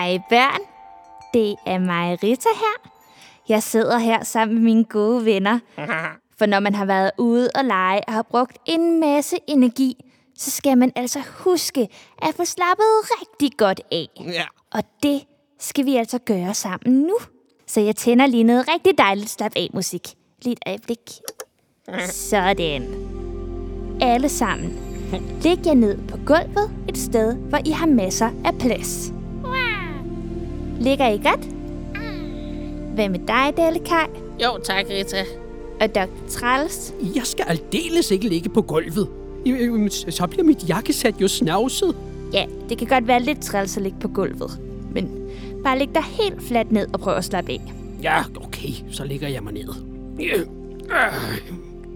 Hej børn, det er mig Rita her. Jeg sidder her sammen med mine gode venner. For når man har været ude og lege og har brugt en masse energi, så skal man altså huske at få slappet rigtig godt af. Ja. Og det skal vi altså gøre sammen nu. Så jeg tænder lige noget rigtig dejligt slap af musik. Lidt øjeblik. Sådan. Alle sammen. Læg jer ned på gulvet et sted, hvor I har masser af plads. Ligger I godt? Hvad med dig, Dellekaj? Jo, tak, Rita. Og Dr. Træls? Jeg skal aldeles ikke ligge på gulvet. Så bliver mit jakkesæt jo snavset. Ja, det kan godt være lidt træls at ligge på gulvet. Men bare læg dig helt fladt ned og prøv at slappe af. Ja, okay. Så ligger jeg mig ned.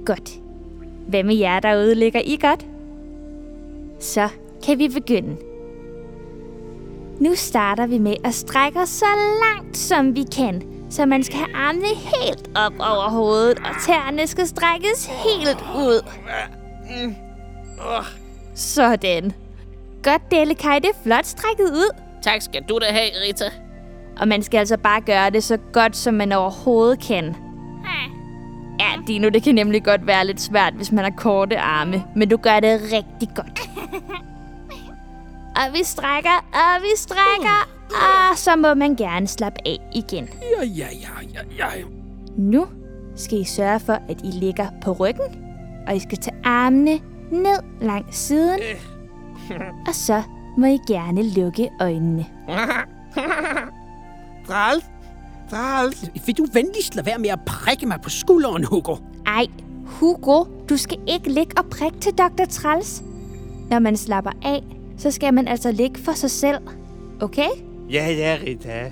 Godt. Hvad med jer derude? Ligger I godt? Så kan vi begynde. Nu starter vi med at strække os så langt, som vi kan. Så man skal have armene helt op over hovedet, og tæerne skal strækkes helt ud. Sådan. Godt, Dellekaj, det er flot strækket ud. Tak skal du da have, Rita. Og man skal altså bare gøre det så godt, som man overhovedet kan. Ja, Dino, det kan nemlig godt være lidt svært, hvis man har korte arme. Men du gør det rigtig godt. Og vi strækker, og vi strækker. Og så må man gerne slappe af igen. Ja. Nu skal I sørge for, at I ligger på ryggen. Og I skal tage armene ned langs siden. Og så må I gerne lukke øjnene. Træls. Vil du venligst lade være med at prikke mig på skulderen, Hugo? Ej, Hugo, du skal ikke ligge og prikke til Dr. Træls. Når man slapper af, så skal man altså ligge for sig selv. Okay? Ja, Rita.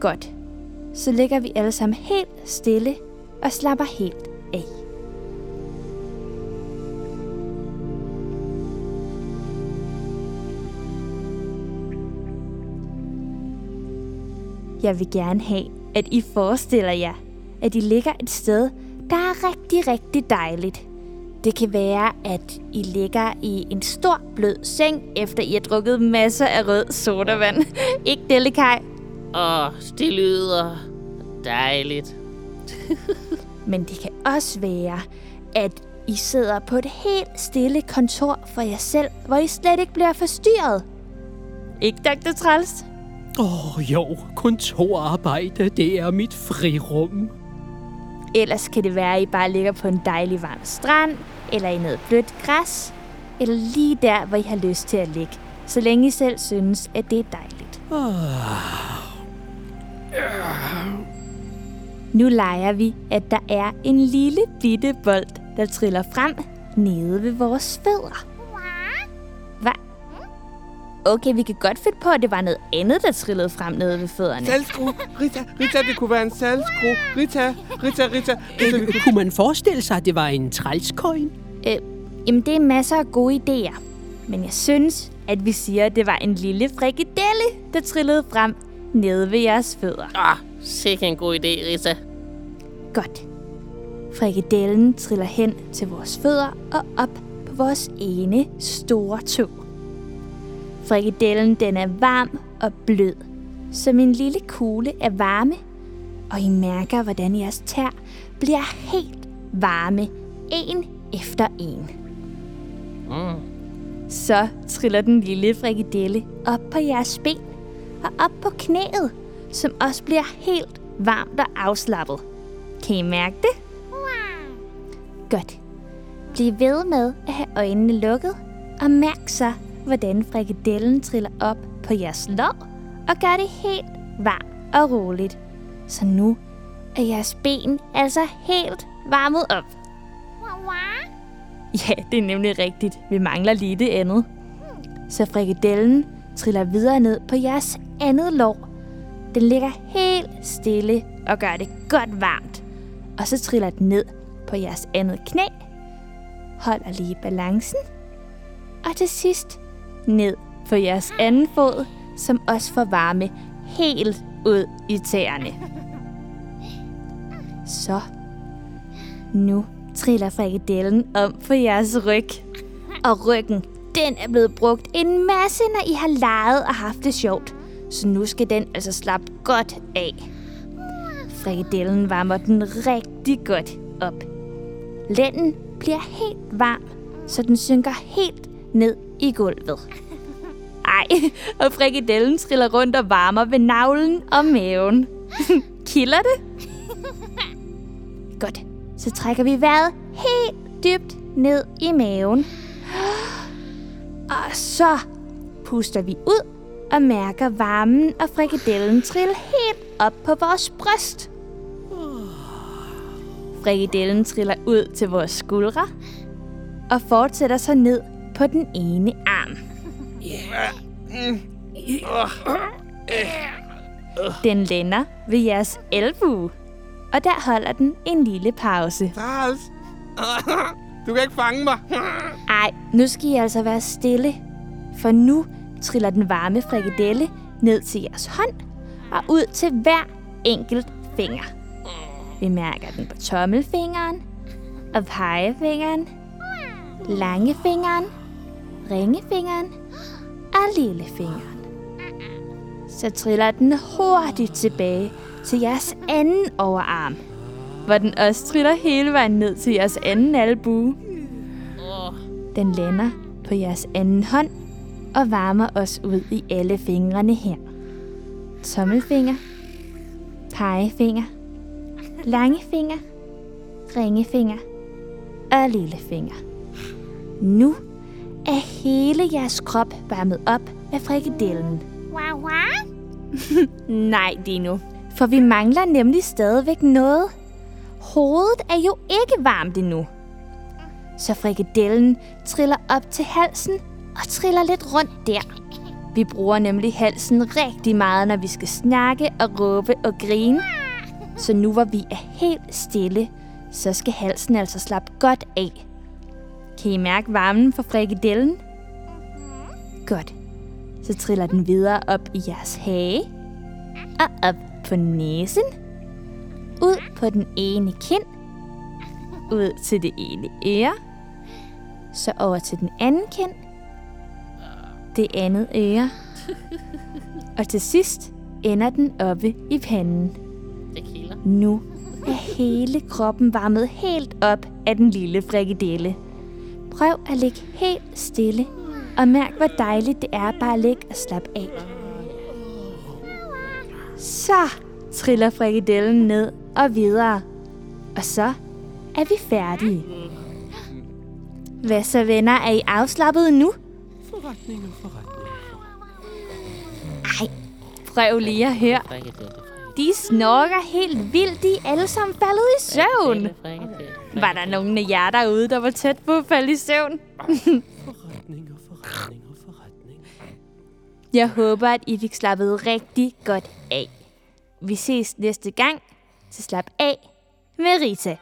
Godt. Så ligger vi alle sammen helt stille og slapper helt af. Jeg vil gerne have, at I forestiller jer, at I ligger et sted, der er rigtig, rigtig dejligt. Det kan være, at I ligger i en stor, blød seng, efter I har drukket masser af rød sodavand. Ikke, Dellekaj? Det lyder dejligt. Men det kan også være, at I sidder på et helt stille kontor for jer selv, hvor I slet ikke bliver forstyrret. Ikke, Dr. Træls? Jo, kontorarbejde, det er mit frirum. Ellers kan det være, at I bare ligger på en dejlig varm strand, eller i noget blødt græs, eller lige der, hvor I har lyst til at ligge, så længe I selv synes, at det er dejligt. Nu leger vi, at der er en lille bitte bold, der triller frem nede ved vores fødder. Okay, vi kan godt finde på, at det var noget andet, der trillede frem nede ved fødderne. Salgskru. Rita, det kunne være en salgskru. Rita. Kunne man forestille sig, at det var en trælskøjen? Jamen, det er masser af gode idéer. Men jeg synes, at vi siger, at det var en lille frikadelle, der trillede frem nede ved jeres fødder. Sikke en god idé, Rita. Godt. Frikadellen triller hen til vores fødder og op på vores ene store tå. Frikadellen, den er varm og blød, som en lille kugle af varme. Og I mærker, hvordan jeres tær bliver helt varme, en efter en. Så triller den lille frikadelle op på jeres ben og op på knæet, som også bliver helt varmt og afslappet. Kan I mærke det? Godt. Bliv ved med at have øjnene lukket, og mærk så, hvordan frikadellen triller op på jeres lår og gør det helt varmt og roligt. Så nu er jeres ben altså helt varmet op. Ja, det er nemlig rigtigt. Vi mangler lige det andet. Så frikadellen triller videre ned på jeres andet lår. Den ligger helt stille og gør det godt varmt. Og så triller den ned på jeres andet knæ. Holder lige balancen. Og til sidst ned på jeres anden fod, som også får varme helt ud i tæerne. Så. Nu triller frikadellen om på jeres ryg. Og ryggen, den er blevet brugt en masse, når I har leget og haft det sjovt. så nu skal den altså slappe godt af. Frikadellen varmer den rigtig godt op. Lænden bliver helt varm, så den synker helt ned i gulvet. Ej, og frikadellen triller rundt og varmer ved navlen og maven. Kilder det? Godt, så trækker vi vejret helt dybt ned i maven. Og så puster vi ud og mærker varmen og frikadellen trille helt op på vores bryst. Frikadellen triller ud til vores skuldre og fortsætter sig ned på den ene arm. Den lander ved jeres albue, og der holder den en lille pause. Træls, du kan ikke fange mig. Ej, nu skal I altså være stille, for nu triller den varme frikadelle ned til jeres hånd og ud til hver enkelt finger. Vi mærker den på tommelfingeren og pegefingeren, langefingeren, ringefingeren og lillefingeren. Så triller den hurtigt tilbage til jeres anden overarm, hvor den også triller hele vejen ned til jeres anden albue. Den lander på jeres anden hånd og varmer os ud i alle fingrene her. Tommelfinger, pegefinger, langefinger, ringefinger og lillefinger. Nu er hele jeres krop varmet op af frikadellen. Nej, Dino, for vi mangler nemlig stadigvæk noget. Hovedet er jo ikke varmt endnu. Så frikadellen triller op til halsen og triller lidt rundt der. Vi bruger nemlig halsen rigtig meget, når vi skal snakke og råbe og grine. Så nu hvor vi er helt stille, så skal halsen altså slappe godt af. Kan I mærke varmen fra frikadellen? Godt. Så triller den videre op i jeres hage, og op på næsen, ud på den ene kind, ud til det ene øre, så over til den anden kind, det andet øre, og til sidst ender den oppe i panden. Nu er hele kroppen varmet helt op af den lille frikadelle. Prøv at ligge helt stille, og mærk, hvor dejligt det er bare at ligge og slappe af. Så triller frikadellen ned og videre, og så er vi færdige. Hvad så, venner? Er I afslappet nu? Ej, prøv lige at høre. De snorker helt vildt, de er alle sammen faldet i søvn. Var der nogen af jer derude, der var tæt på at falde i søvn? Jeg håber, at I fik slappet rigtig godt af. Vi ses næste gang til Slap af med Rita.